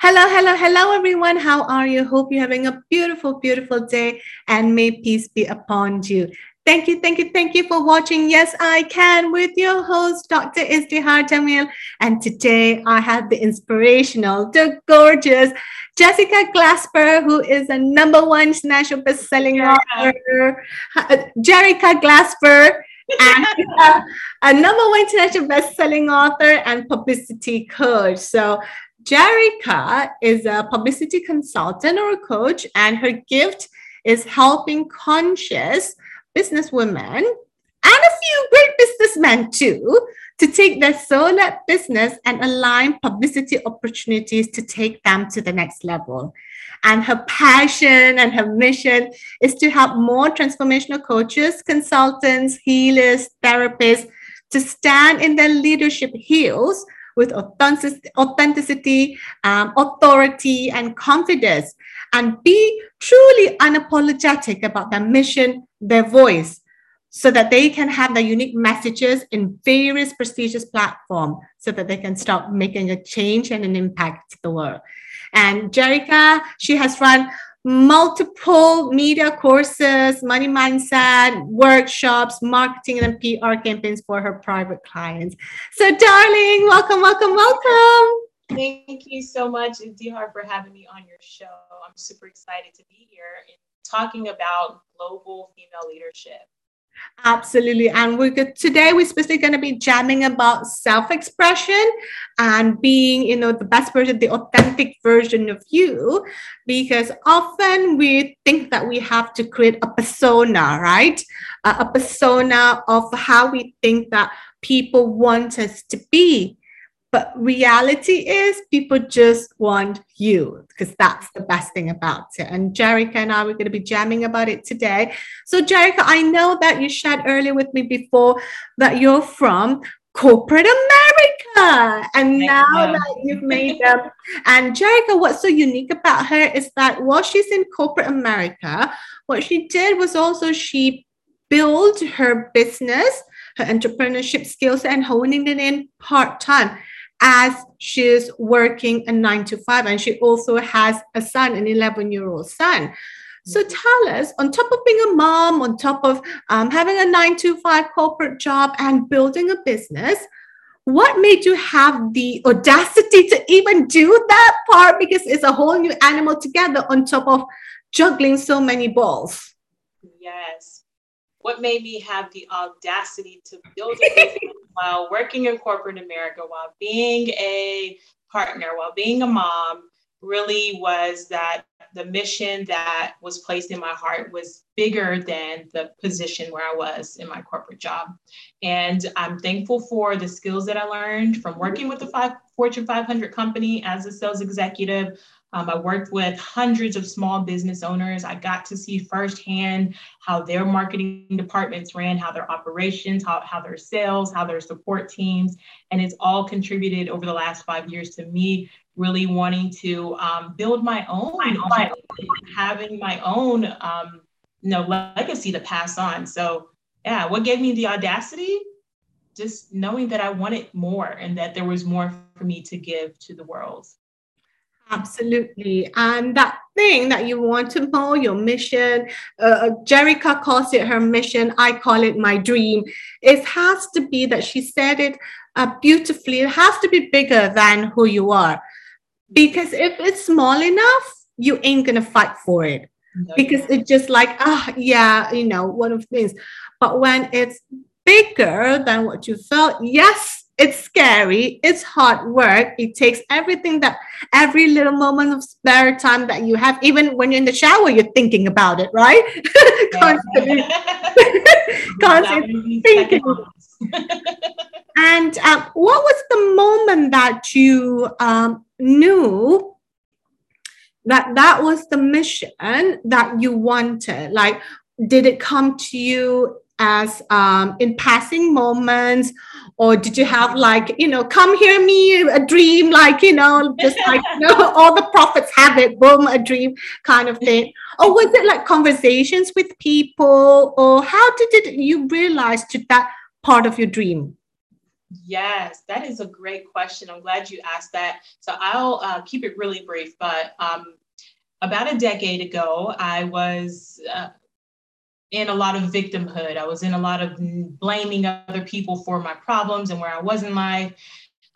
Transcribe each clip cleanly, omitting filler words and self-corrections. Hello, everyone. How are you? Hope you're having a beautiful, beautiful day, and may peace be upon you. Thank you for watching Yes, I Can with your host, Dr. Izdihar Jamil. And today I have the inspirational, the gorgeous Jerrica Glasper, who is a #1 international best-selling author. Jerrica Glasper. And a #1 international best-selling author and publicity coach. So Jerrica is a publicity consultant or a coach, and her gift is helping conscious businesswomen and a few great businessmen too to take their solo business and align publicity opportunities to take them to the next level. And her passion and her mission is to help more transformational coaches, consultants, healers, therapists to stand in their leadership heels with authenticity, authority, and confidence, and be truly unapologetic about their mission, their voice, so that they can have their unique messages in various prestigious platforms so that they can start making a change and an impact to the world. And Jerrica, she has run multiple media courses, money mindset, workshops, marketing, and PR campaigns for her private clients. So, darling, welcome. Thank you so much, Izdihar, for having me on your show. I'm super excited to be here and talking about global female leadership. Absolutely. And today we're specifically going to be jamming about self-expression and being, the best version, the authentic version of you, because often we think that we have to create a persona, right? A persona of how we think that people want us to be. But reality is people just want you, because that's the best thing about it. And Jerrica and I, we're going to be jamming about it today. So Jerrica, I know that you shared earlier with me before that you're from corporate America. And now that you've made them. And Jerrica, what's so unique about her is that while she's in corporate America, what she did was also she built her business, her entrepreneurship skills, and honing it in part-time as she's working a 9-to-5, and she also has a son, an 11-year-old son. So tell us, on top of being a mom, on top of having a 9-to-5 corporate job and building a business, what made you have the audacity to even do that part? Because it's a whole new animal together on top of juggling so many balls. Yes. What made me have the audacity to build a business while working in corporate America, while being a partner, while being a mom, really was that the mission that was placed in my heart was bigger than the position where I was in my corporate job. And I'm thankful for the skills that I learned from working with the Fortune 500 company as a sales executive. I worked with hundreds of small business owners. I got to see firsthand how their marketing departments ran, how their operations, how their sales, how their support teams. And it's all contributed over the last 5 years to me really wanting to build my own, having my own legacy to pass on. So yeah, what gave me the audacity? Just knowing that I wanted more and that there was more for me to give to the world. Absolutely. And that thing that you want to know, your mission, Jerrica calls it her mission, I call it my dream. It has to be, that she said it beautifully, it has to be bigger than who you are. Because if it's small enough, you ain't going to fight for it. No, because it's just like, one of things. But when it's bigger than what you felt, yes, it's scary. It's hard work. It takes everything, that every little moment of spare time that you have, even when you're in the shower, you're thinking about it, right? Constantly thinking. And what was the moment that you knew that was the mission that you wanted? Like, did it come to you as in passing moments, or did you have come hear me, a dream, all the prophets have it, boom, a dream kind of thing? Or was it like conversations with people, or how did you realize to that part of your dream? Yes, that is a great question. I'm glad you asked that. So I'll keep it really brief, but about a decade ago, I was in a lot of victimhood. I was in a lot of blaming other people for my problems and where I was in life.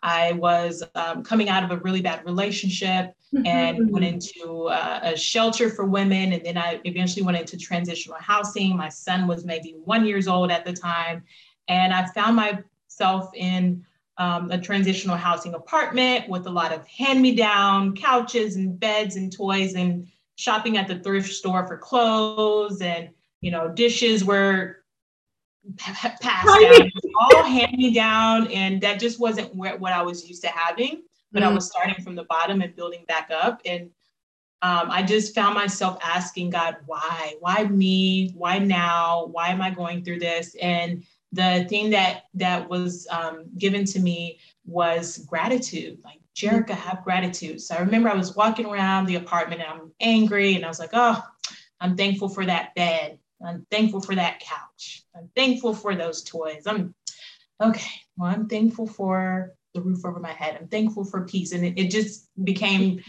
I was coming out of a really bad relationship and went into a shelter for women. And then I eventually went into transitional housing. My son was maybe 1 year old at the time. And I found myself in a transitional housing apartment with a lot of hand-me-down couches and beds and toys and shopping at the thrift store for clothes, and, you know, dishes were passed down, all hand me down, and that just wasn't what I was used to having. But I was starting from the bottom and building back up, and I just found myself asking God, why me? Why now? Why am I going through this? And the thing that was given to me was gratitude. Like, Jerrica, have gratitude. So I remember I was walking around the apartment, and I'm angry, and I was like, oh, I'm thankful for that bed. I'm thankful for that couch. I'm thankful for those toys. I'm thankful for the roof over my head. I'm thankful for peace. And it just became,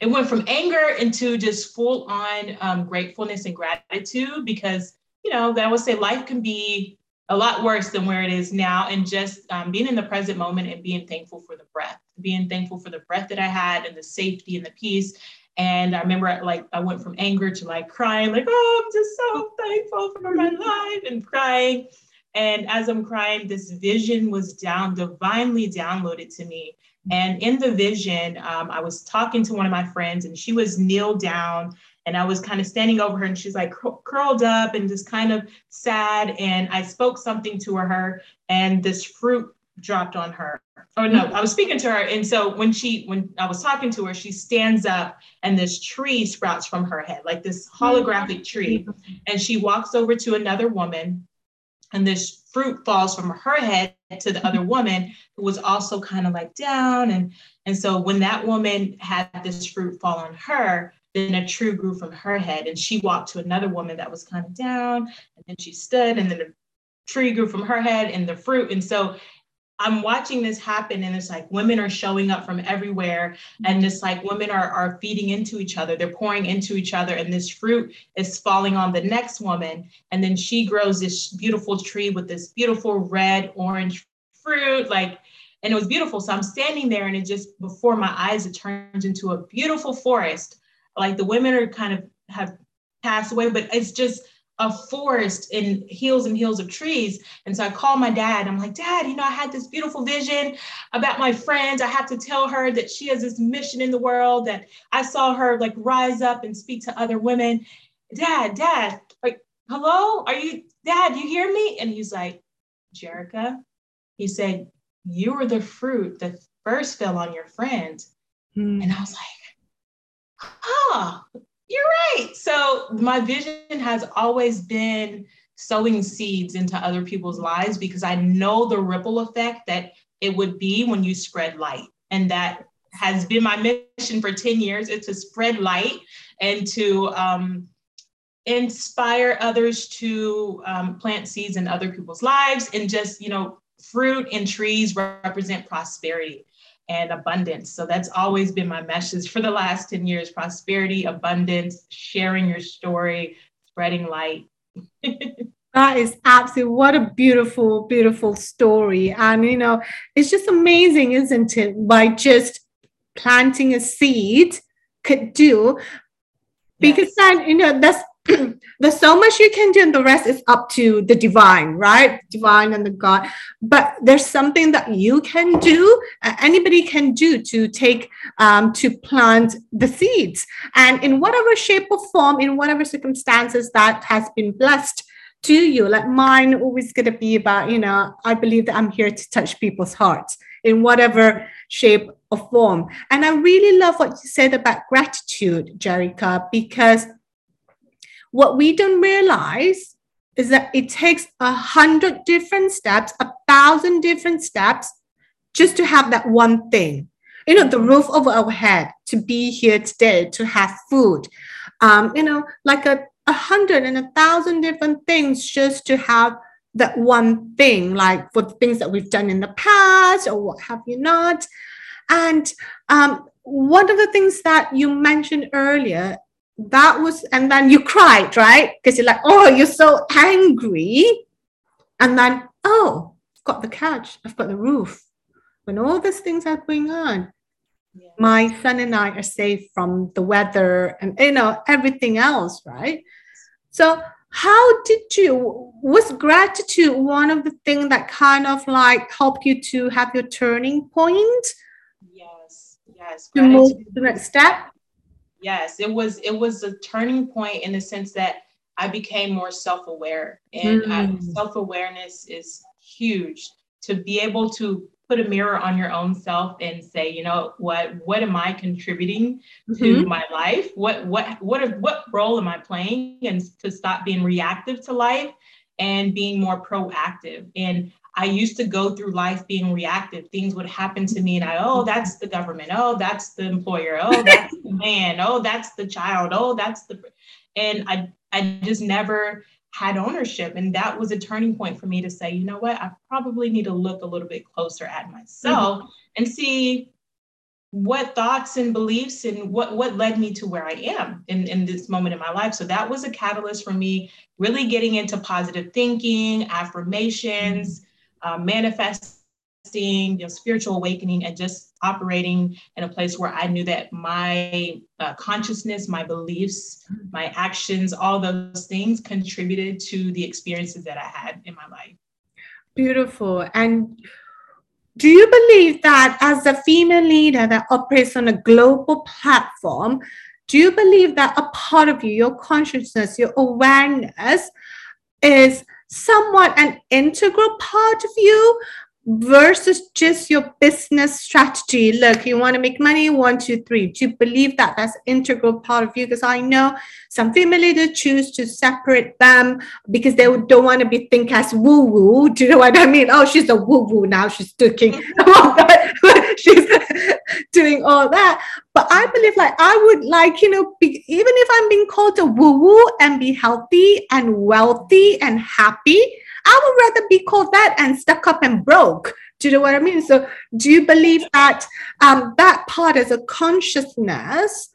it went from anger into just full on gratefulness and gratitude, because, you know, I would say life can be a lot worse than where it is now. And just being in the present moment and being thankful for the breath, being thankful for the breath that I had and the safety and the peace. And I remember, like, I went from anger to like crying, like, oh, I'm just so thankful for my life, and crying. And as I'm crying, this vision was divinely downloaded to me. And in the vision, I was talking to one of my friends, and she was kneeled down, and I was kind of standing over her, and she's like curled up and just kind of sad. And I spoke something to her, and this fruit dropped on her. Oh no, I was speaking to her. And so when I was talking to her, she stands up and this tree sprouts from her head, like this holographic tree. And she walks over to another woman, and this fruit falls from her head to the other woman, who was also kind of like down. And so when that woman had this fruit fall on her, then a tree grew from her head, and she walked to another woman that was kind of down, and then she stood, and then the tree grew from her head and the fruit. And so I'm watching this happen, and it's like women are showing up from everywhere, and it's like women are feeding into each other. They're pouring into each other, and this fruit is falling on the next woman, and then she grows this beautiful tree with this beautiful red, orange fruit, like, and it was beautiful. So I'm standing there, and it just, before my eyes, it turns into a beautiful forest. Like, the women are kind of have passed away, but it's just a forest and hills of trees. And so I call my dad. I'm like, Dad, you know, I had this beautiful vision about my friend. I have to tell her that she has this mission in the world, that I saw her like rise up and speak to other women. Dad, like, hello, Dad, you hear me? And he's like, Jerrica, he said, you were the fruit that first fell on your friend. And I was like, you're right. So my vision has always been sowing seeds into other people's lives, because I know the ripple effect that it would be when you spread light. And that has been my mission for 10 years, is to spread light and to inspire others to plant seeds in other people's lives. And just, you know, fruit and trees represent prosperity and abundance. So that's always been my message for the last 10 years, prosperity, abundance, sharing your story, spreading light. That is absolutely, what a beautiful, beautiful story. And, you know, it's just amazing, isn't it? By just planting a seed could do, because then, you know, there's so much you can do, and the rest is up to the divine, right? Divine and the God. But there's something that you can do, anybody can do, to take, to plant the seeds. And in whatever shape or form, in whatever circumstances that has been blessed to you, like mine always going to be about, you know, I believe that I'm here to touch people's hearts in whatever shape or form. And I really love what you said about gratitude, Jerrica, because what we don't realize is that it takes 100 different steps, 1,000 different steps, just to have that one thing. You know, the roof over our head, to be here today, to have food. You know, like 100 and 1,000 different things just to have that one thing, like for things that we've done in the past or what have you not. And one of the things that you mentioned earlier, that was, and then you cried, right? Because you're like, oh, you're so angry. And then, oh, I've got the couch, I've got the roof. When all these things are going on, yeah, my son and I are safe from the weather and, you know, everything else, right? So how did you, was gratitude one of the things that kind of like helped you to have your turning point? Yes. To move to the next step? Yes, it was a turning point in the sense that I became more self-aware, and self-awareness is huge. To be able to put a mirror on your own self and say, you know, what am I contributing to my life? What role am I playing? And to stop being reactive to life and being more proactive. And I used to go through life being reactive. Things would happen to me and oh, that's the government. Oh, that's the employer. Oh, that's the man. Oh, that's the child. Oh, that's the, and I just never had ownership. And that was a turning point for me to say, you know what, I probably need to look a little bit closer at myself and see what thoughts and beliefs and what led me to where I am in this moment in my life. So that was a catalyst for me really getting into positive thinking, affirmations, manifesting, spiritual awakening, and just operating in a place where I knew that my consciousness, my beliefs, my actions, all those things contributed to the experiences that I had in my life. Beautiful. And do you believe that as a female leader that operates on a global platform, do you believe that a part of you, your consciousness, your awareness is somewhat an integral part of you versus just your business strategy? Look, you want to make money, 1, 2, 3. Do you believe that that's an integral part of you? Because I know some female leaders choose to separate them because they don't want to be think as woo-woo. Do you know what I mean? Oh, she's a woo-woo now. She's doing she's doing all that. But I believe, like, I would like, you know, be, even if I'm being called a woo-woo and be healthy and wealthy and happy, I would rather be called that and stuck up and broke. Do you know what I mean? So do you believe that that part is a consciousness,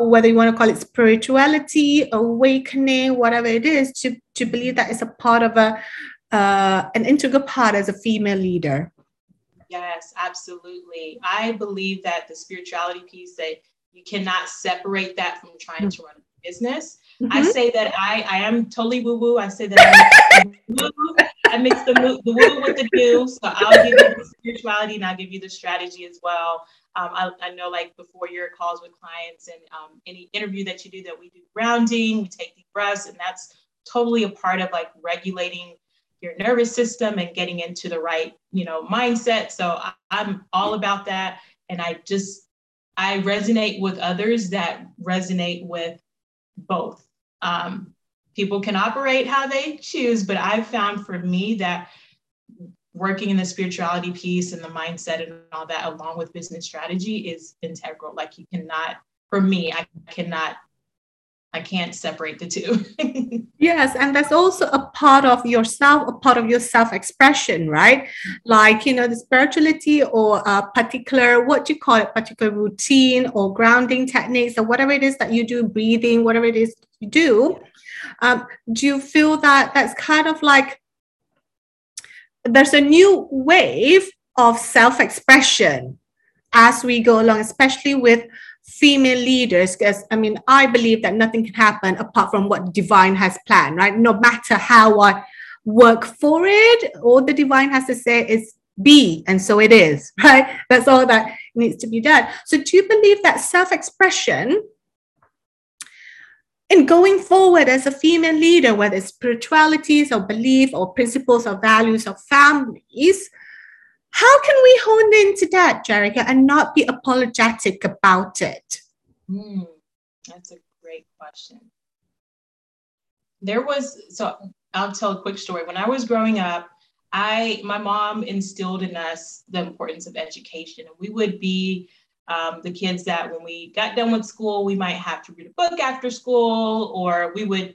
whether you want to call it spirituality, awakening, whatever it is, to believe that it's a part of an integral part as a female leader? Yes, absolutely. I believe that the spirituality piece, that you cannot separate that from trying to run a business. I say that I am totally woo-woo. I say that I mix the woo with the do. So I'll give you the spirituality and I'll give you the strategy as well. I know, like, before your calls with clients and any interview that you do, that we do grounding, we take deep breaths, and that's totally a part of, like, regulating your nervous system and getting into the right, you know, mindset. So I'm all about that. And I resonate with others that resonate with both. People can operate how they choose, but I've found for me that working in the spirituality piece and the mindset and all that, along with business strategy, is integral. Like, you cannot, for me, I can't separate the two. Yes. And that's also a part of yourself, a part of your self-expression, right? Like, you know, the spirituality or a particular, what you call it, particular routine or grounding techniques or whatever it is that you do, breathing, whatever it is you do. Do you feel that that's kind of like there's a new wave of self-expression as we go along, especially with female leaders? Because I mean, I believe that nothing can happen apart from what divine has planned, right? No matter how I work for it, all the divine has to say is be, and so it is, right? That's all that needs to be done. So do you believe that self-expression in going forward as a female leader, whether it's spiritualities or belief or principles or values or families, how can we hone into that, Jerrica, and not be apologetic about it? That's a great question. I'll tell a quick story. When I was growing up, my mom instilled in us the importance of education. We would be the kids that when we got done with school, we might have to read a book after school, or we would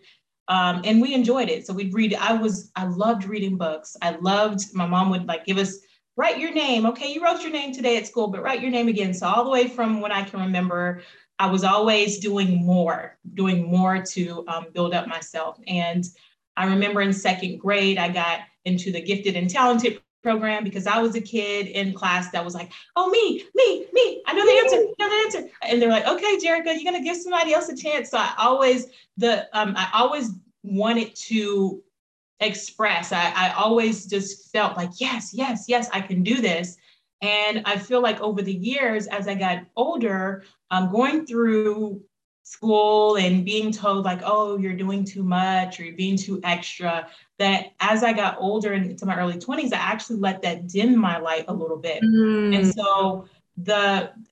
And we enjoyed it. So we'd read, I loved reading books. My mom would like give us, write your name. Okay, you wrote your name today at school, but write your name again. So all the way from when I can remember, I was always doing more to build up myself. And I remember in second grade, I got into the gifted and talented program because I was a kid in class that was like, oh, me, I know the answer. And they're like, okay, Jerrica, you're going to give somebody else a chance. So I always wanted to express. I always just felt like, yes, I can do this. And I feel like over the years, as I got older, going through school and being told like, oh, you're doing too much or you're being too extra, that as I got older and into my early 20s, I actually let that dim my light a little bit. Mm. And so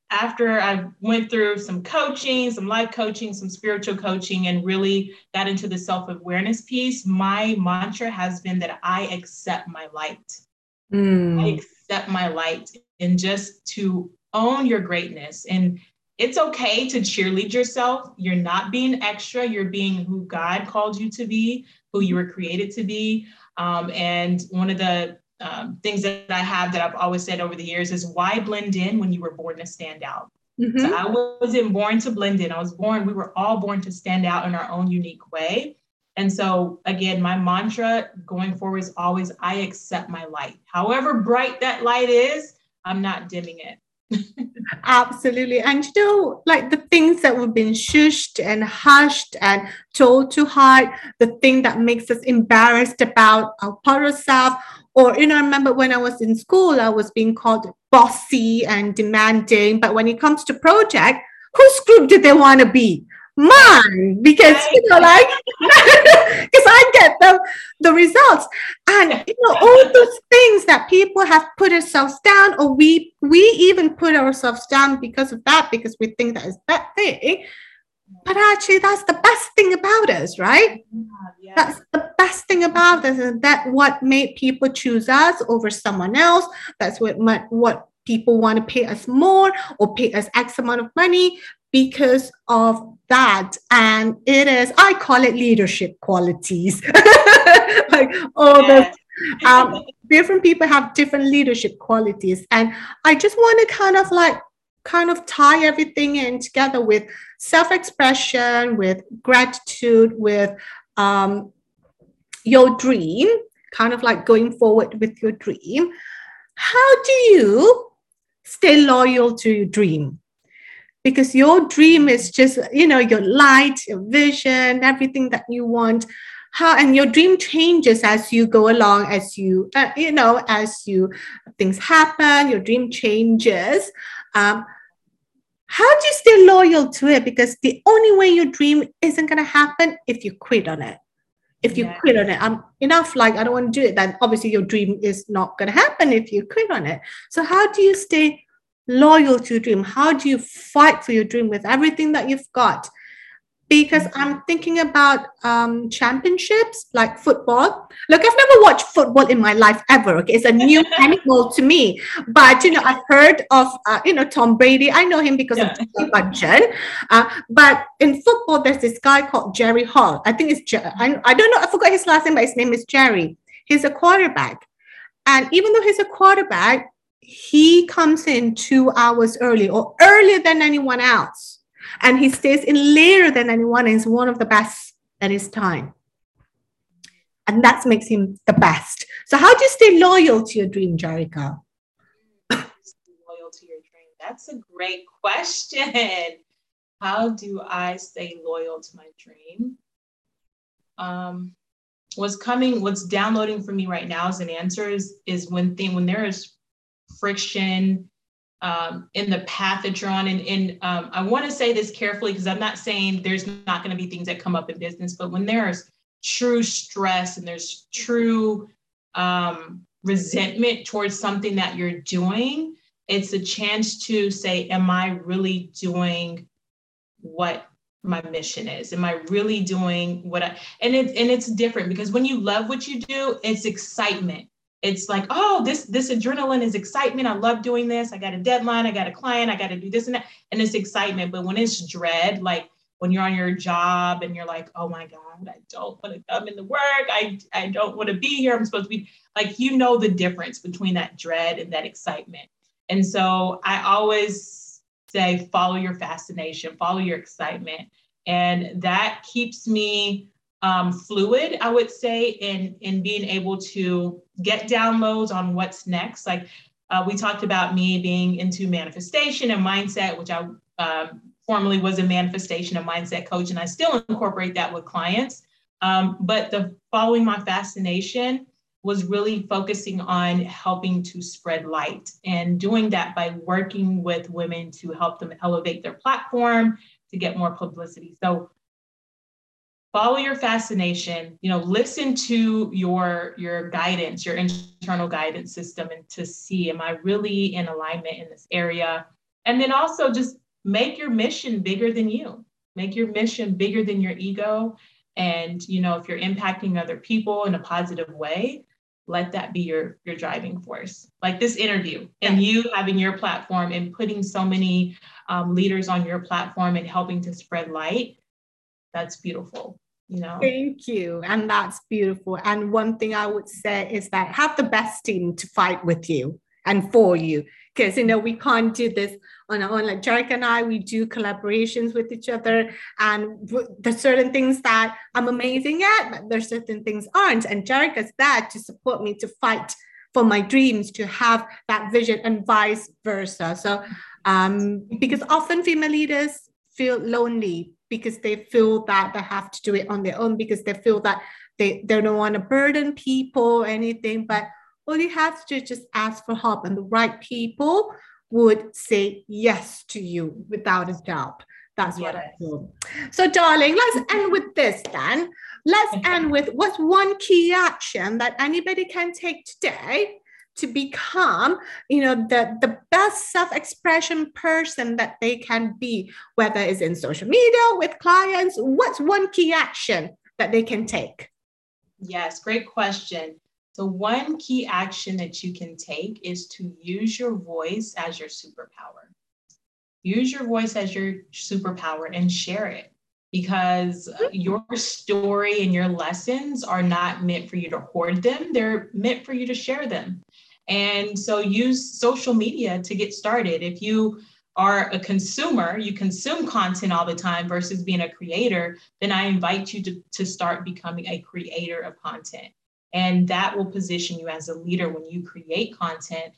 after I went through some coaching, some life coaching, some spiritual coaching, and really got into the self-awareness piece, my mantra has been that I accept my light. Mm. I accept my light, and just to own your greatness. And it's okay to cheerlead yourself. You're not being extra. You're being who God called you to be, who you were created to be. And one of the things that I have that I've always said over the years is, why blend in when you were born to stand out? Mm-hmm. So I wasn't born to blend in. We were all born to stand out in our own unique way. And so again, my mantra going forward is always, I accept my light. However bright that light is, I'm not dimming it. Absolutely. And like the things that we've been shushed and hushed and told to hide, the thing that makes us embarrassed about our power self, or I remember when I was in school, I was being called bossy and demanding, but when it comes to project, whose group did they want to be? Mine, because because I get the results, and all those things that people have put ourselves down, or we even put ourselves down because of that, because we think that is that thing, but actually that's the best thing about us, right? Yeah. That's the best thing about us, and that what made people choose us over someone else. That's what people want to pay us more or pay us X amount of money because of that. And it is, I call it leadership qualities. Like all the different people have different leadership qualities. And I just want to kind of tie everything in together with self-expression, with gratitude, with your dream, kind of like going forward with your dream. How do you stay loyal to your dream? Because your dream is just, your light, your vision, everything that you want. And your dream changes as you go along, as you, things happen, your dream changes. How do you stay loyal to it? Because the only way your dream isn't going to happen if you quit on it. If you quit on it, I'm enough, like, I don't want to do it, then obviously your dream is not going to happen if you quit on it. So how do you stay loyal to your dream? How do you fight for your dream with everything that you've got? Because I'm thinking about championships, like football. Look, I've never watched football in my life ever. Okay, it's a new animal to me. But I've heard of Tom Brady. I know him because of television. But in football, there's this guy called Jerry Hall. I think it's I don't know. I forgot his last name, but his name is Jerry. He's a quarterback, and even though he's a quarterback, he comes in 2 hours early or earlier than anyone else. And he stays in later than anyone, and is one of the best at his time. And that makes him the best. So how do you stay loyal to your dream, Jerrica? Stay loyal to your dream. That's a great question. How do I stay loyal to my dream? What's downloading for me right now as an answer is when there is friction in the path that you're on. And I want to say this carefully, because I'm not saying there's not going to be things that come up in business, but when there's true stress and there's true resentment towards something that you're doing, it's a chance to say, am I really doing what my mission is? Am I really doing what it's different, because when you love what you do, it's excitement. It's like, oh, this adrenaline is excitement. I love doing this. I got a deadline. I got a client. I got to do this and that. And it's excitement. But when it's dread, like when you're on your job and you're like, oh my God, I don't want to come into work. I don't want to be here. I'm supposed to be like, you know, the difference between that dread and that excitement. And so I always say, follow your fascination, follow your excitement. And that keeps me fluid, I would say, in being able to get downloads on what's next. Like we talked about me being into manifestation and mindset, which I formerly was a manifestation and mindset coach, and I still incorporate that with clients. But the following my fascination was really focusing on helping to spread light, and doing that by working with women to help them elevate their platform to get more publicity. So follow your fascination, you know, listen to your guidance, your internal guidance system, and to see, am I really in alignment in this area? And then also just make your mission bigger than you. Make your mission bigger than your ego. And, you know, if you're impacting other people in a positive way, let that be your driving force, like this interview and you having your platform and putting so many leaders on your platform and helping to spread light. That's beautiful, you know. Thank you. And that's beautiful. And one thing I would say is that have the best team to fight with you and for you. Because, you know, we can't do this on our own. Like Jerrica and I, we do collaborations with each other. And there's certain things that I'm amazing at, but there's certain things aren't. And Jerrica's there to support me, to fight for my dreams, to have that vision, and vice versa. So because often female leaders feel lonely, because they feel that they have to do it on their own, because they feel that they don't want to burden people or anything. But all you have to just ask for help, and the right people would say yes to you without a doubt. That's what I feel. So darling, let's end with this then. Let's end with, what's one key action that anybody can take today to become, you know, the best self-expression person that they can be, whether it's in social media, with clients? What's one key action that they can take? Yes, great question. So one key action that you can take is to use your voice as your superpower. Use your voice as your superpower and share it, because your story and your lessons are not meant for you to hoard them. They're meant for you to share them. And so use social media to get started. If you are a consumer, you consume content all the time versus being a creator, then I invite you to start becoming a creator of content. And that will position you as a leader when you create content.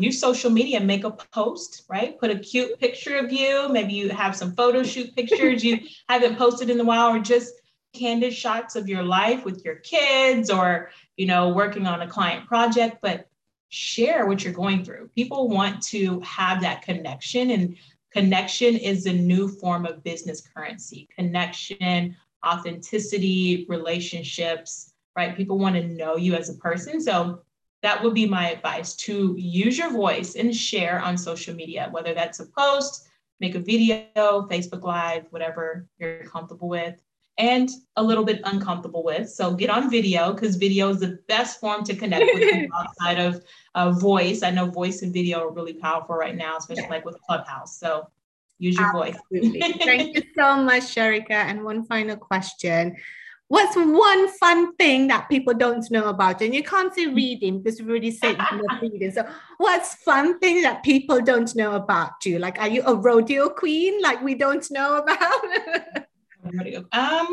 Use social media, make a post, right? Put a cute picture of you. Maybe you have some photo shoot pictures you haven't posted in a while, or just candid shots of your life with your kids, or, you know, working on a client project, but share what you're going through. People want to have that connection, and connection is a new form of business currency. Connection, authenticity, relationships, right? People want to know you as a person. So that would be my advice, to use your voice and share on social media, whether that's a post, make a video, Facebook Live, whatever you're comfortable with and a little bit uncomfortable with. So get on video, because video is the best form to connect with people outside of voice. I know voice and video are really powerful right now, especially like with Clubhouse. So use your voice. Thank you so much, Jerrica. And one final question. What's one fun thing that people don't know about? And you can't say reading, because we already said reading. So what's fun thing that people don't know about you? Like, are you a rodeo queen? Like we don't know about? I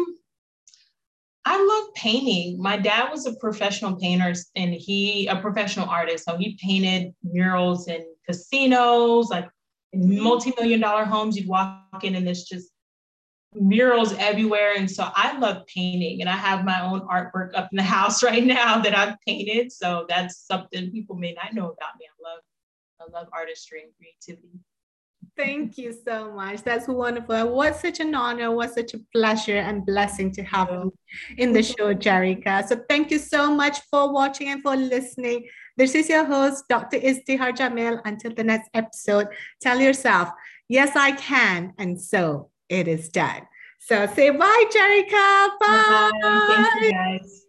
love painting. My dad was a professional painter, and a professional artist. So he painted murals in casinos, like in multi-million-dollar homes. You'd walk in and it's just murals everywhere. And so I love painting, and I have my own artwork up in the house right now that I've painted. So that's something people may not know about me. I love artistry and creativity. Thank you so much. That's wonderful. What such an honor, what such a pleasure and blessing to have you in the show, Jerrica. So thank you so much for watching and for listening. This is your host, Dr. Izdihar Jamil. Until the next episode, tell yourself, yes, I can. And so it is done. So say bye, Jerrica. Bye. Thank you, guys.